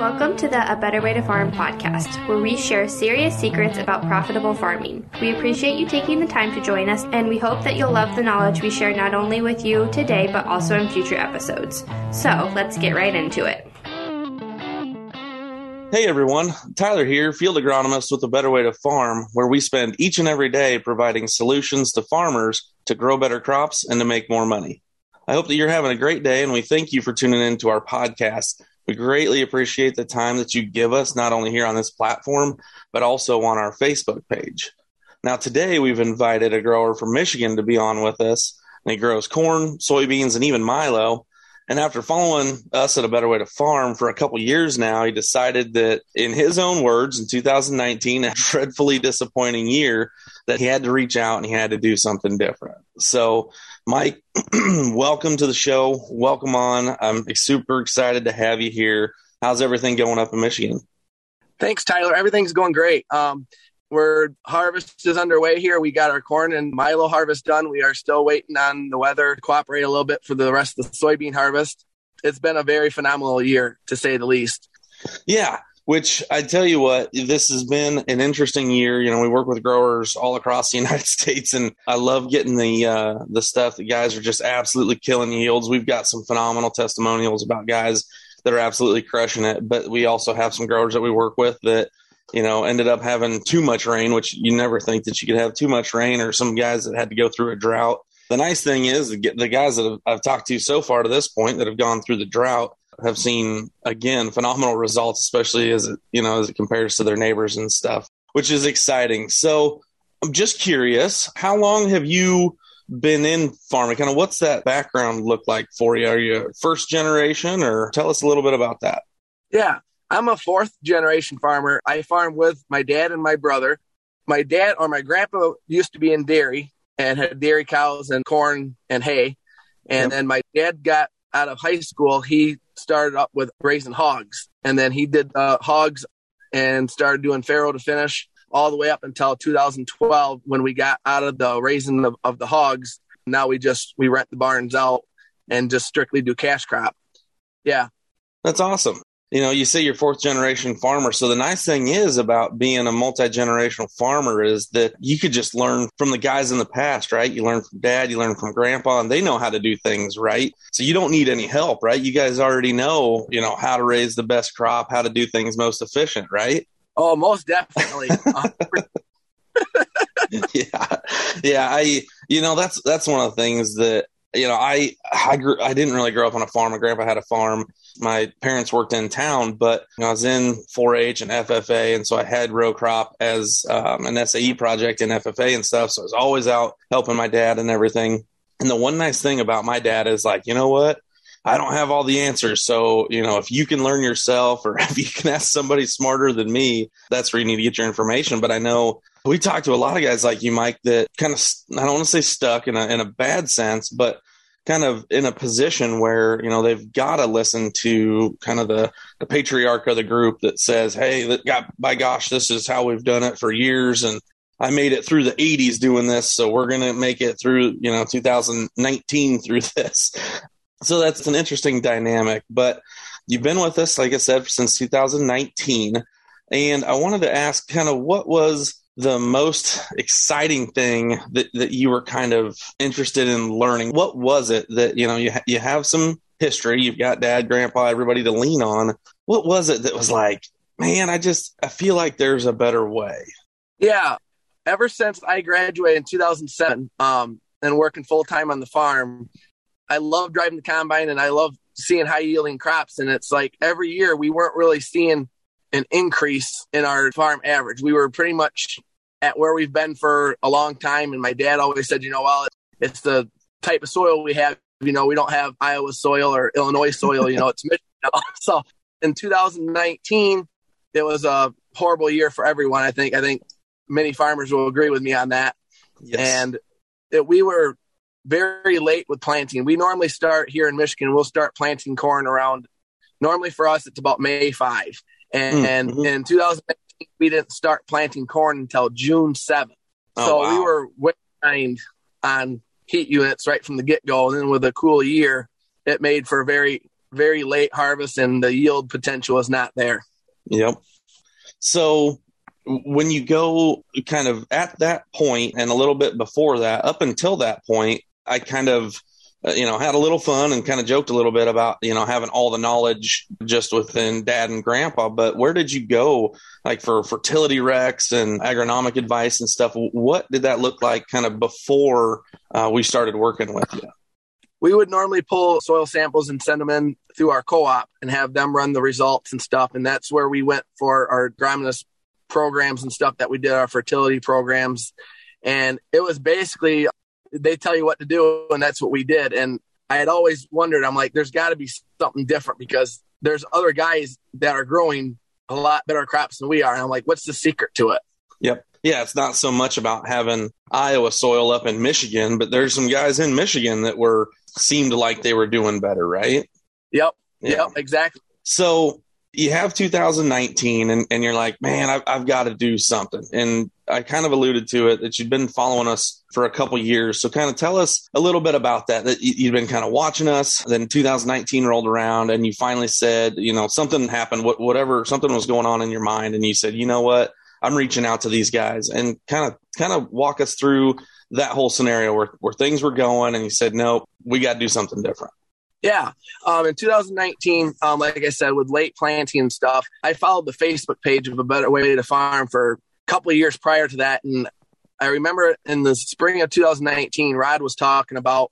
Welcome to the A Better Way to Farm podcast, where we share serious secrets about profitable farming. We appreciate you taking the time to join us, and we hope that you'll love the knowledge we share not only with you today, but also in future episodes. So let's get right into it. Hey everyone, Tyler here, field agronomist with A Better Way to Farm, where we spend each and every day providing solutions to farmers to grow better crops and to make more money. I hope that you're having a great day, and we thank you for tuning in to our podcast. We greatly appreciate the time that you give us, not only here on this platform, but also on our Facebook page. Now, today we've invited a grower from Michigan to be on with us, and he grows corn, soybeans, and even milo. And after following us at A Better Way to Farm for a couple years now, he decided that, in his own words, in 2019, a dreadfully disappointing year, that he had to reach out and he had to do something different. So, Mike, welcome to the show. Welcome on. I'm super excited to have you here. How's everything going up in Michigan? Thanks, Tyler. Everything's going great. Harvest is underway here. We got our corn and milo harvest done. We are still waiting on the weather to cooperate a little bit for the rest of the soybean harvest. It's been a very phenomenal year, to say the least. Yeah. Which I tell you what, this has been an interesting year. You know, we work with growers all across the United States, and I love getting the stuff that guys are just absolutely killing yields. We've got some phenomenal testimonials about guys that are absolutely crushing it, but we also have some growers that we work with that, you know, ended up having too much rain, which you never think that you could have too much rain, or some guys that had to go through a drought. The nice thing is the guys that I've talked to so far to this point that have gone through the drought have seen, again, phenomenal results, especially as it compares to their neighbors and stuff, which is exciting. So I'm just curious, how long have you been in farming? Kind of what's that background look like for you? Are you first generation, or tell us a little bit about that? Yeah, I'm a fourth generation farmer. I farm with my dad and my brother. My dad, or my grandpa, used to be in dairy and had dairy cows and corn and hay. And then my dad got out of high school. He started up with raising hogs, and then he did hogs and started doing farrow to finish all the way up until 2012, when we got out of the raising of the hogs. Now we rent the barns out and just strictly do cash crop. Yeah. That's awesome. You know, you say you're fourth generation farmer. So the nice thing is about being a multi-generational farmer is that you could just learn from the guys in the past, right? You learn from dad, you learn from grandpa, and they know how to do things, right? So you don't need any help, right? You guys already know, you know, how to raise the best crop, how to do things most efficient, right? Oh, most definitely. Yeah. That's one of the things that, you know, I didn't really grow up on a farm. My grandpa had a farm. My parents worked in town, but you know, I was in 4-H and FFA. And so I had row crop as an SAE project in FFA and stuff. So I was always out helping my dad and everything. And the one nice thing about my dad is, like, you know what? I don't have all the answers. So, you know, if you can learn yourself, or if you can ask somebody smarter than me, that's where you need to get your information. But I know we talked to a lot of guys like you, Mike, that kind of, I don't want to say stuck in a bad sense, but kind of in a position where, you know, they've got to listen to kind of the patriarch of the group that says, hey, by gosh, this is how we've done it for years. And I made it through the 80s doing this, so we're going to make it through, you know, 2019 through this. So that's an interesting dynamic. But you've been with us, like I said, since 2019. And I wanted to ask kind of what was the most exciting thing that you were kind of interested in learning? What was it that, you know, you have some history, you've got dad, grandpa, everybody to lean on. What was it that was like, man, I feel like there's a better way? Yeah. Ever since I graduated in 2007 and working full time on the farm, I love driving the combine, and I love seeing high yielding crops. And it's like every year we weren't really seeing an increase in our farm average. We were pretty much at where we've been for a long time. And my dad always said, you know, well, it's the type of soil we have. You know, we don't have Iowa soil or Illinois soil. You know, it's Michigan. So in 2019, it was a horrible year for everyone. I think many farmers will agree with me on that. Yes. And that we were very late with planting. We normally start here in Michigan. We'll start planting corn around, normally for us, it's about May 5. And in 2019, we didn't start planting corn until June 7th. So we were way behind on heat units right from the get-go. And then with a cool year, it made for a very very late harvest and the yield potential is not there. Yep. So when you go kind of at that point and a little bit before that, up until that point, I kind of, had a little fun and kind of joked a little bit about, having all the knowledge just within dad and grandpa. But where did you go, like, for fertility recs and agronomic advice and stuff? What did that look like kind of before we started working with you? We would normally pull soil samples and send them in through our co-op and have them run the results and stuff. And that's where we went for our agronomist programs and stuff that we did, our fertility programs. And it was basically, they tell you what to do, and that's what we did. And I had always wondered, I'm like, there's got to be something different because there's other guys that are growing a lot better crops than we are. And I'm like, what's the secret to it? Yep. Yeah, it's not so much about having Iowa soil up in Michigan, but there's some guys in Michigan that seemed like they were doing better, right? Yep. Yeah. Yep, exactly. So you have 2019 and you're like, man, I've got to do something. And I kind of alluded to it that you've been following us for a couple of years. So kind of tell us a little bit about that you've been kind of watching us. Then 2019 rolled around and you finally said, something happened, whatever, something was going on in your mind. And you said, you know what, I'm reaching out to these guys, and kind of walk us through that whole scenario where things were going. And you said, no, we got to do something different. Yeah. In 2019, like I said, with late planting and stuff, I followed the Facebook page of A Better Way to Farm for a couple of years prior to that. And I remember in the spring of 2019, Rod was talking about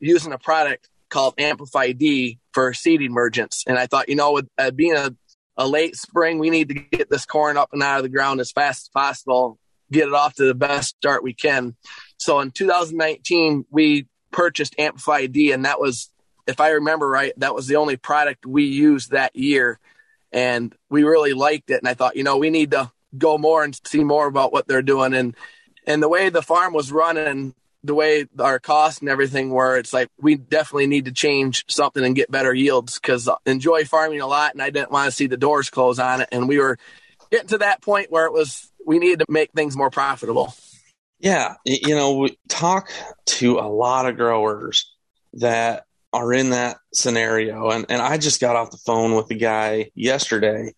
using a product called Amplify-D for seed emergence. And I thought, with being a late spring, we need to get this corn up and out of the ground as fast as possible, get it off to the best start we can. So in 2019, we purchased Amplify-D, and that was, if I remember right, that was the only product we used that year, and we really liked it. And I thought, we need to go more and see more about what they're doing. And the way the farm was running, the way our costs and everything were, it's like, we definitely need to change something and get better yields, because I enjoy farming a lot and I didn't want to see the doors close on it. And we were getting to that point where we needed to make things more profitable. Yeah. We talk to a lot of growers that are in that scenario. And I just got off the phone with the guy yesterday,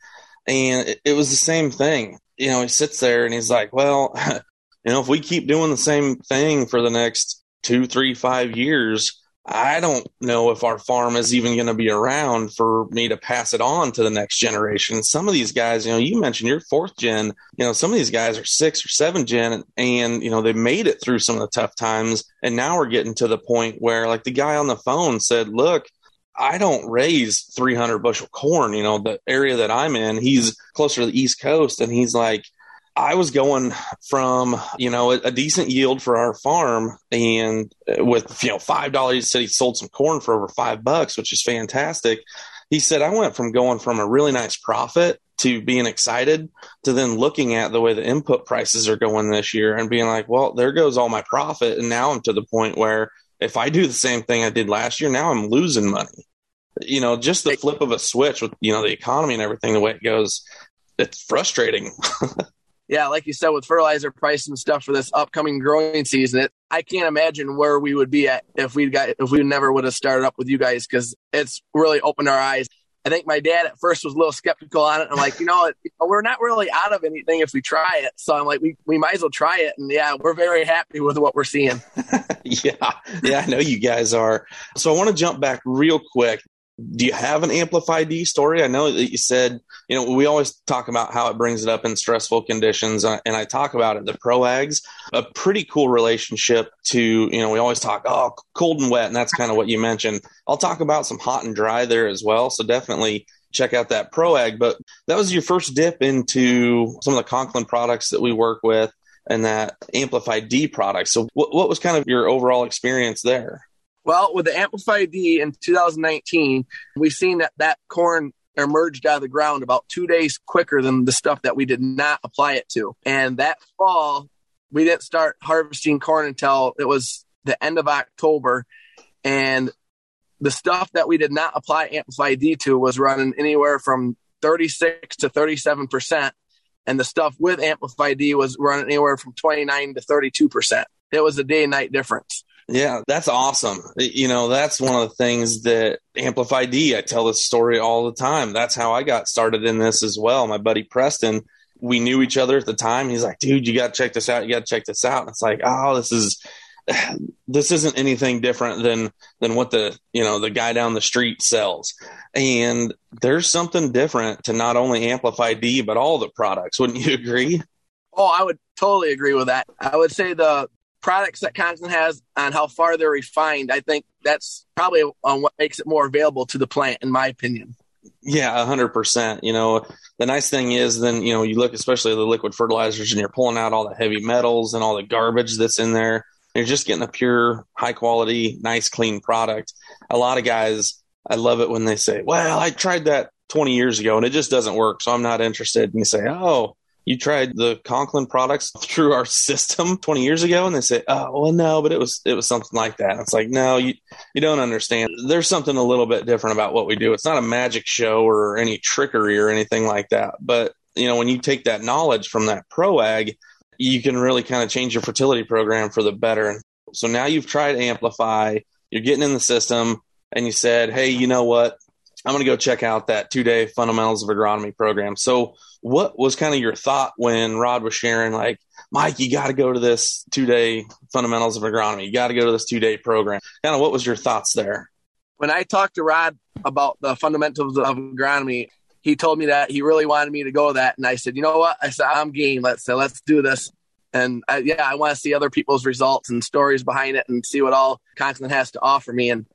and it was the same thing. He sits there and he's like, well, if we keep doing the same thing for the next 2, 3, 5 years, I don't know if our farm is even going to be around for me to pass it on to the next generation. Some of these guys, you mentioned your 4th gen, some of these guys are 6 or 7 gen and they made it through some of the tough times. And now we're getting to the point where, like, the guy on the phone said, look, I don't raise 300 bushel corn. The area that I'm in, he's closer to the East Coast. And he's like, I was going from, a decent yield for our farm, and with, $5, he said he sold some corn for over $5, which is fantastic. He said, I went from going from a really nice profit to being excited to then looking at the way the input prices are going this year and being like, well, there goes all my profit. And now I'm to the point where if I do the same thing I did last year, now I'm losing money. Just the flip of a switch with, the economy and everything, the way it goes, it's frustrating. Yeah, like you said, with fertilizer price and stuff for this upcoming growing season, I can't imagine where we would be at if we never would have started up with you guys, because it's really opened our eyes. I think my dad at first was a little skeptical on it. I'm like, we're not really out of anything if we try it. So I'm like, we might as well try it. And yeah, we're very happy with what we're seeing. Yeah, I know you guys are. So I want to jump back real quick. Do you have an Amplify-D story? I know that you said, we always talk about how it brings it up in stressful conditions. And I talk about it, the ProAgs, a pretty cool relationship to, we always talk, cold and wet. And that's kind of what you mentioned. I'll talk about some hot and dry there as well. So definitely check out that ProAg. But that was your first dip into some of the Conklin products that we work with and that Amplify-D product. So what was kind of your overall experience there? Well, with the Amplify-D in 2019, we've seen that corn emerged out of the ground about 2 days quicker than the stuff that we did not apply it to. And that fall, we didn't start harvesting corn until it was the end of October. And the stuff that we did not apply Amplify-D to was running anywhere from 36 to 37%. And the stuff with Amplify-D was running anywhere from 29 to 32%. It was a day and night difference. Yeah, that's awesome. You know, that's one of the things that Amplify-D, I tell this story all the time. That's how I got started in this as well. My buddy Preston, we knew each other at the time. He's like, dude, you got to check this out. You got to check this out. And it's like, oh, this isn't anything different than what the guy down the street sells. And there's something different to not only Amplify-D, but all the products. Wouldn't you agree? Oh, I would totally agree with that. I would say the products that Conklin has on how far they're refined, I think that's probably what makes it more available to the plant, in my opinion. Yeah, 100%. You know, the nice thing is then, you know, you look especially at the liquid fertilizers and you're pulling out all the heavy metals and all the garbage that's in there. You're just getting a pure, high quality, nice, clean product. A lot of guys, I love it when they say, well, I tried that 20 years ago and it just doesn't work, so I'm not interested. And you say, oh, you tried the Conklin products through our system 20 years ago? And they say, oh, well, no, but it was something like that. And it's like, no, you don't understand. There's something a little bit different about what we do. It's not a magic show or any trickery or anything like that. But, you know, when you take that knowledge from that ProAg, you can really kind of change your fertility program for the better. So now you've tried Amplify, you're getting in the system, and you said, hey, you know what? I'm going to go check out that 2-day Fundamentals of Agronomy program. So what was kind of your thought when Rod was sharing, like, Mike, you got to go to this 2-day Fundamentals of Agronomy. You got to go to this 2-day program. Kind of what was your thoughts there? When I talked to Rod about the Fundamentals of Agronomy, he told me that he really wanted me to go to that. And I said, you know what? I said, I'm game. Let's do this. And I want to see other people's results and stories behind it and see what all Conklin has to offer me. And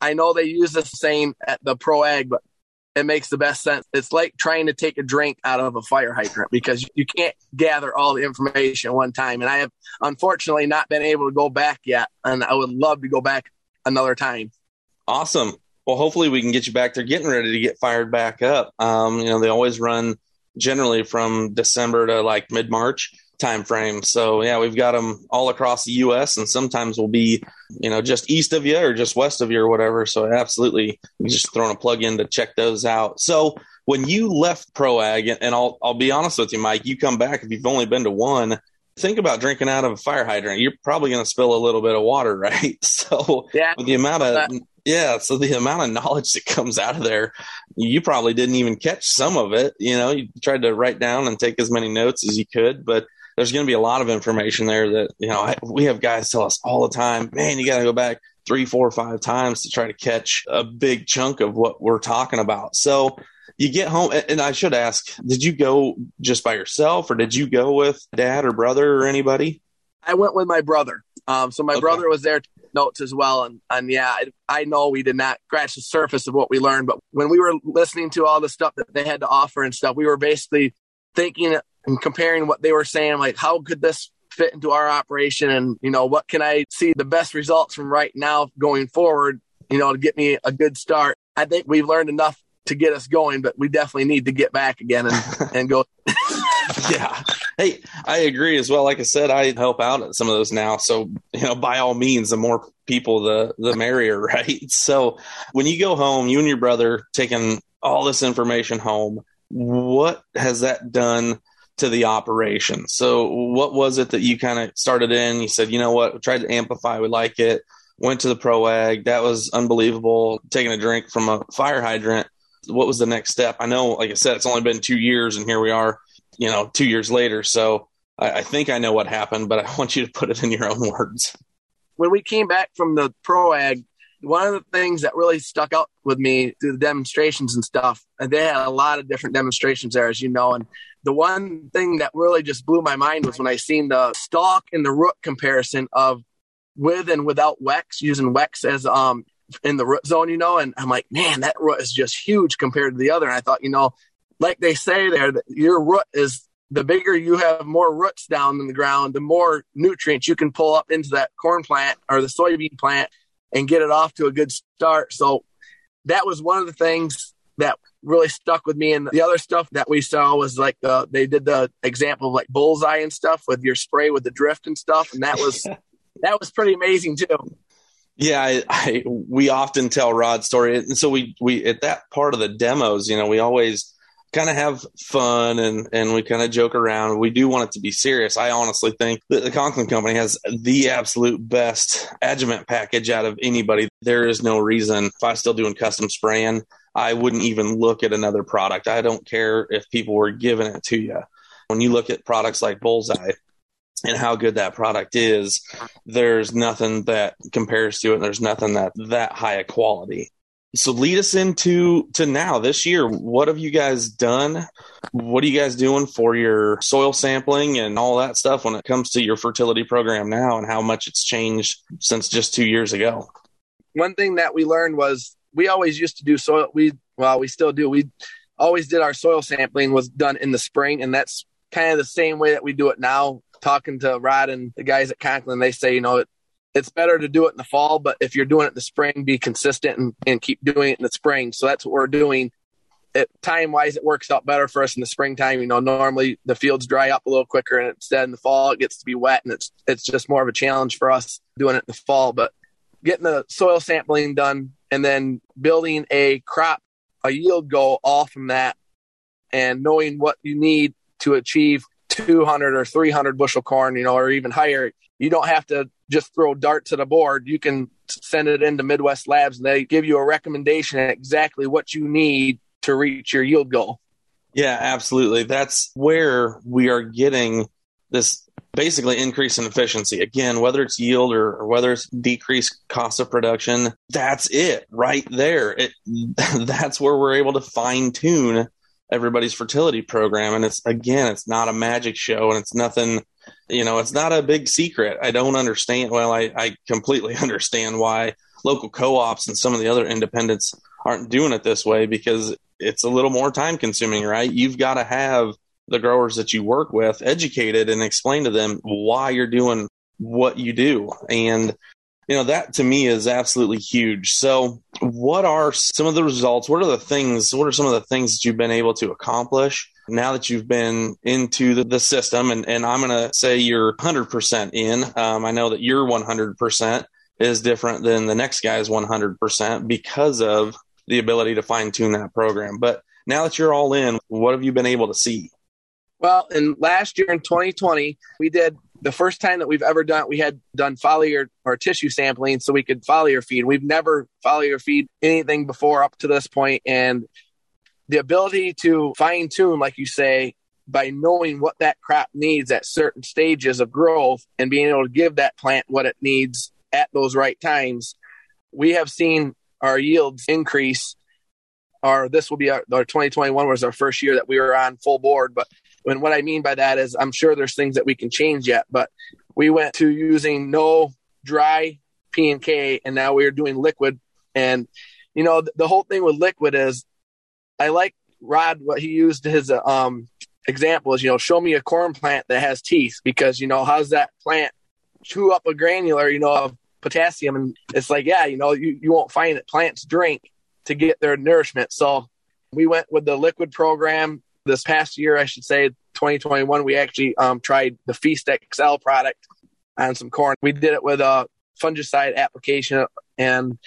I know they use the same at the ProAg, but it makes the best sense. It's like trying to take a drink out of a fire hydrant because you can't gather all the information at one time. And I have unfortunately not been able to go back yet, and I would love to go back another time. Awesome. Well, hopefully we can get you back. They're getting ready to get fired back up. You know, they always run generally from December to like mid-March timeframe. So yeah, we've got them all across the U.S. and sometimes we'll be, you know, just east of you or just west of you or whatever. So absolutely, just throwing a plug in to check those out. So when you left ProAg, and I'll be honest with you, Mike, you come back, if you've only been to one, think about drinking out of a fire hydrant. You're probably going to spill a little bit of water, right? So yeah, with the amount of... Yeah, so the amount of knowledge that comes out of there, you probably didn't even catch some of it. You know, you tried to write down and take as many notes as you could, but there's going to be a lot of information there that, you know, we have guys tell us all the time, man, you got to go back 3, 4, 5 times to try to catch a big chunk of what we're talking about. So you get home, and I should ask, did you go just by yourself or did you go with dad or brother or anybody? I went with my brother. So my brother was there notes as well. And yeah, I know we did not scratch the surface of what we learned, but when we were listening to all the stuff that they had to offer and stuff, we were basically thinking and comparing what they were saying, like, how could this fit into our operation? And, you know, what can I see the best results from right now going forward, you know, to get me a good start? I think we've learned enough to get us going, but we definitely need to get back again and go. Yeah. Hey, I agree as well. Like I said, I help out at some of those now. So, you know, by all means, the more people, the merrier, right? So when you go home, you and your brother taking all this information home, what has that done to the operation? So what was it that you kind of started in? You said, you know what, we tried to Amplify, we like it, went to the ProAg. That was unbelievable. Taking a drink from a fire hydrant. What was the next step? I know, like I said, it's only been 2 years and here we are, you know, 2 years later. So I think I know what happened, but I want you to put it in your own words. When we came back from the ProAg, one of the things that really stuck out with me through the demonstrations and stuff, and they had a lot of different demonstrations there, as you know, and the one thing that really just blew my mind was when I seen the stalk and the root comparison of with and without wex, using wex as in the root zone, you know, and I'm like, man, that root is just huge compared to the other. And I thought, you know, like they say there, that your root is, the bigger you have more roots down in the ground, the more nutrients you can pull up into that corn plant or the soybean plant and get it off to a good start. So that was one of the things that really stuck with me. And the other stuff that we saw was like, they did the example of like Bullseye and stuff with your spray with the drift and stuff. And that was, that was pretty amazing too. Yeah, we often tell Rod's story. And so we at that part of the demos, you know, we always kind of have fun and we kind of joke around. We do want it to be serious. I honestly think that the Conklin company has the absolute best adjuvant package out of anybody. There is no reason, if I was still doing custom spraying, I wouldn't even look at another product. I don't care if people were giving it to you. When you look at products like Bullseye and how good that product is, there's nothing that compares to it. There's nothing that high a quality. So lead us into now this year. What have you guys done? What are you guys doing for your soil sampling and all that stuff when it comes to your fertility program now and how much it's changed since just 2 years ago? One thing that we learned was we always used to do soil. We still do. We always did our soil sampling was done in the spring. And that's kind of the same way that we do it now. Talking to Rod and the guys at Conklin, they say, it's better to do it in the fall, but if you're doing it in the spring, be consistent and keep doing it in the spring. So that's what we're doing. Time-wise, it works out better for us in the springtime. Normally the fields dry up a little quicker, and instead in the fall, it gets to be wet, and it's just more of a challenge for us doing it in the fall. But getting the soil sampling done and then building a yield goal all from that and knowing what you need to achieve 200 or 300 bushel corn, or even higher. You don't have to just throw darts at a board. You can send it into Midwest Labs, and they give you a recommendation on exactly what you need to reach your yield goal. Yeah, absolutely. That's where we are getting this basically increase in efficiency. Again, whether it's yield or whether it's decreased cost of production, that's it right there. That's where we're able to fine tune everybody's fertility program. And it's not a magic show, and it's nothing, it's not a big secret. I don't understand. Well, I completely understand why local co-ops and some of the other independents aren't doing it this way, because it's a little more time consuming, right? You've got to have the growers that you work with educated and explain to them why you're doing what you do. And that to me is absolutely huge. So what are some of the results? What are some of the things that you've been able to accomplish now that you've been into the system? And I'm going to say you're 100% in. I know that your 100% is different than the next guy's 100% because of the ability to fine tune that program. But now that you're all in, what have you been able to see? Well, in last year in 2020, we did the first time that we've ever done it. We had done foliar or tissue sampling so we could foliar feed. We've never foliar feed anything before up to this point. And the ability to fine tune, like you say, by knowing what that crop needs at certain stages of growth and being able to give that plant what it needs at those right times, we have seen our yields increase. This will be our 2021 was our first year that we were on full board, but and what I mean by that is I'm sure there's things that we can change yet, but we went to using no dry P&K, and now we're doing liquid. And, the whole thing with liquid is I like Rod, what he used his example is, show me a corn plant that has teeth because, how's that plant chew up a granular, of potassium? And it's like, yeah, you won't find that plants drink to get their nourishment. So we went with the liquid program. This past year, I should say, 2021, we actually tried the Feast XL product on some corn. We did it with a fungicide application, and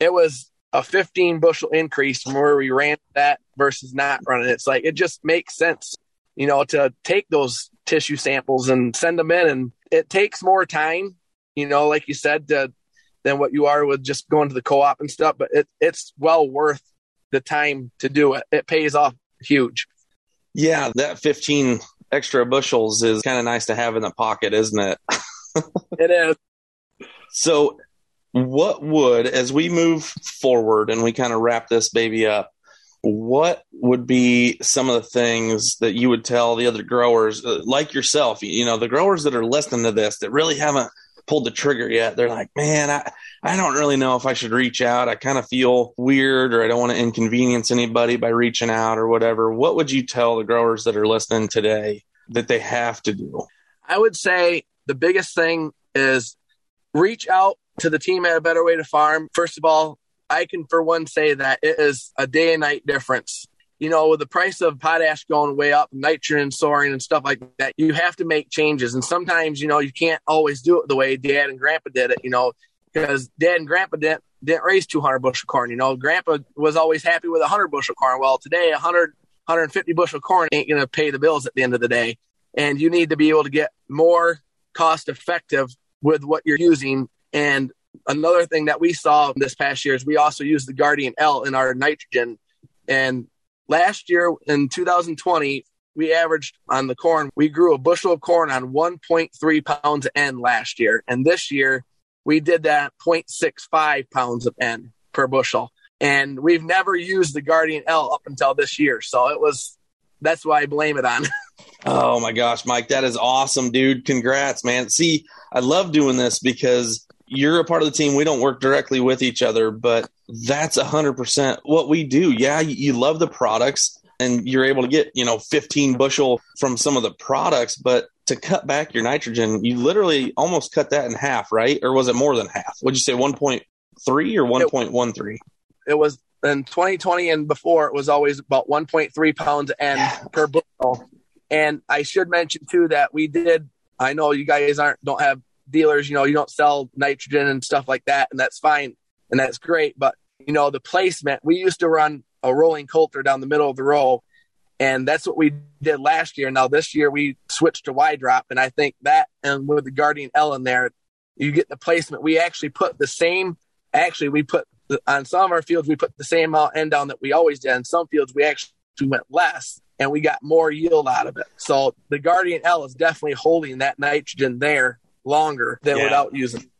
it was a 15 bushel increase from where we ran that versus not running. It's like, it just makes sense, to take those tissue samples and send them in. And it takes more time, like you said, than what you are with just going to the co-op and stuff, but it's well worth the time to do it. It pays off huge. Yeah, that 15 extra bushels is kind of nice to have in the pocket, isn't it? It is. So as we move forward and we kind of wrap this baby up, what would be some of the things that you would tell the other growers like yourself, the growers that are listening to this that really haven't pulled the trigger yet? They're like, man, I don't really know if I should reach out. I kind of feel weird, or I don't want to inconvenience anybody by reaching out or whatever. What would you tell the growers that are listening today that they have to do? I would say the biggest thing is reach out to the team at A Better Way to Farm. First of all, I can for one say that it is a day and night difference. With the price of potash going way up, nitrogen soaring and stuff like that, you have to make changes. And sometimes, you can't always do it the way Dad and Grandpa did it, because Dad and Grandpa didn't raise 200 bushel corn. Grandpa was always happy with 100 bushel corn. Well, today, 100 150 bushel corn ain't going to pay the bills at the end of the day. And you need to be able to get more cost effective with what you're using. And another thing that we saw this past year is we also used the Guardian L in our nitrogen. And last year in 2020, we averaged on the corn, we grew a bushel of corn on 1.3 pounds of N last year. And this year we did that 0.65 pounds of N per bushel. And we've never used the Guardian L up until this year. So that's why I blame it on. Oh my gosh, Mike, that is awesome, dude. Congrats, man. See, I love doing this because you're a part of the team. We don't work directly with each other, but that's 100% what we do. Yeah, you love the products and you're able to get, 15 bushel from some of the products, but to cut back your nitrogen, you literally almost cut that in half, right? Or was it more than half? Would you say 1.3 or 1.13? It was in 2020 and before, it was always about 1.3 pounds per bushel. And I should mention too that I know you guys don't have dealers, you don't sell nitrogen and stuff like that, and that's fine and that's great, but the placement, we used to run a rolling coulter down the middle of the row, and that's what we did last year. Now this year we switched to Y drop, and I think that, and with the Guardian L in there, you get the placement. We actually put the same, on some of our fields we put the same amount end down that we always did. In some fields we actually went less and we got more yield out of it. So the Guardian L is definitely holding that nitrogen there longer than without using.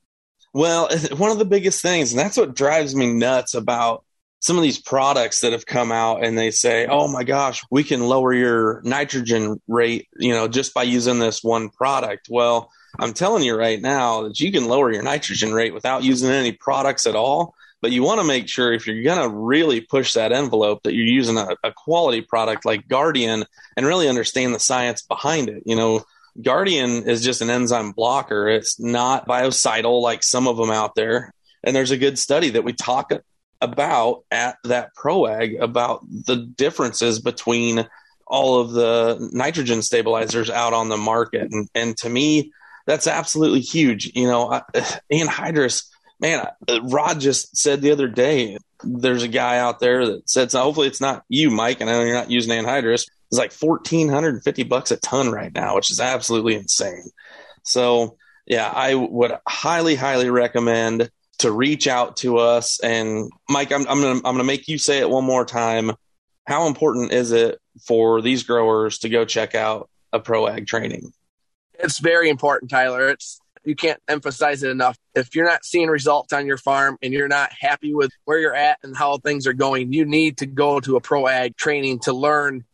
Well, one of the biggest things, and that's what drives me nuts about some of these products that have come out, and they say, oh my gosh, we can lower your nitrogen rate, just by using this one product. Well, I'm telling you right now that you can lower your nitrogen rate without using any products at all. But you want to make sure, if you're going to really push that envelope, that you're using a quality product like Guardian and really understand the science behind it. Guardian is just an enzyme blocker. It's not biocidal like some of them out there. And there's a good study that we talk about at that ProAg about the differences between all of the nitrogen stabilizers out on the market. And to me, that's absolutely huge. Anhydrous. Man, Rod just said the other day, there's a guy out there that said, so hopefully it's not you, Mike, and I know you're not using anhydrous. It's like $1,450 a ton right now, which is absolutely insane. So, yeah, I would highly, highly recommend to reach out to us. And Mike, I'm gonna make you say it one more time. How important is it for these growers to go check out a ProAg training? It's very important, Tyler. You can't emphasize it enough. If you're not seeing results on your farm and you're not happy with where you're at and how things are going, you need to go to a ProAg training to learn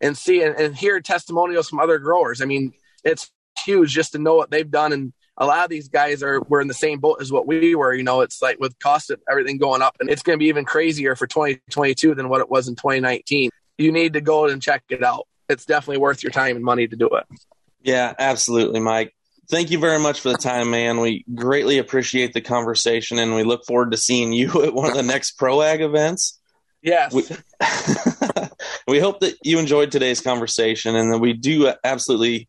and see and hear testimonials from other growers. I mean, it's huge just to know what they've done. And a lot of these guys were in the same boat as what we were. It's like with cost of everything going up, and it's going to be even crazier for 2022 than what it was in 2019. You need to go and check it out. It's definitely worth your time and money to do it. Yeah, absolutely, Mike. Thank you very much for the time, man. We greatly appreciate the conversation, and we look forward to seeing you at one of the next ProAg events. Yes. We hope that you enjoyed today's conversation, and that we do absolutely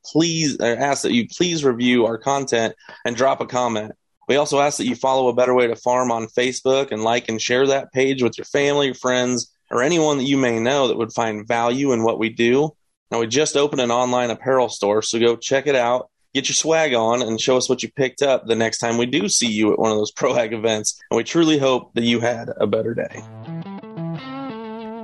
ask that you please review our content and drop a comment. We also ask that you follow A Better Way to Farm on Facebook and like and share that page with your family, your friends, or anyone that you may know that would find value in what we do. Now, we just opened an online apparel store, so go check it out. Get your swag on and show us what you picked up the next time we do see you at one of those ProAg events. And we truly hope that you had a better day.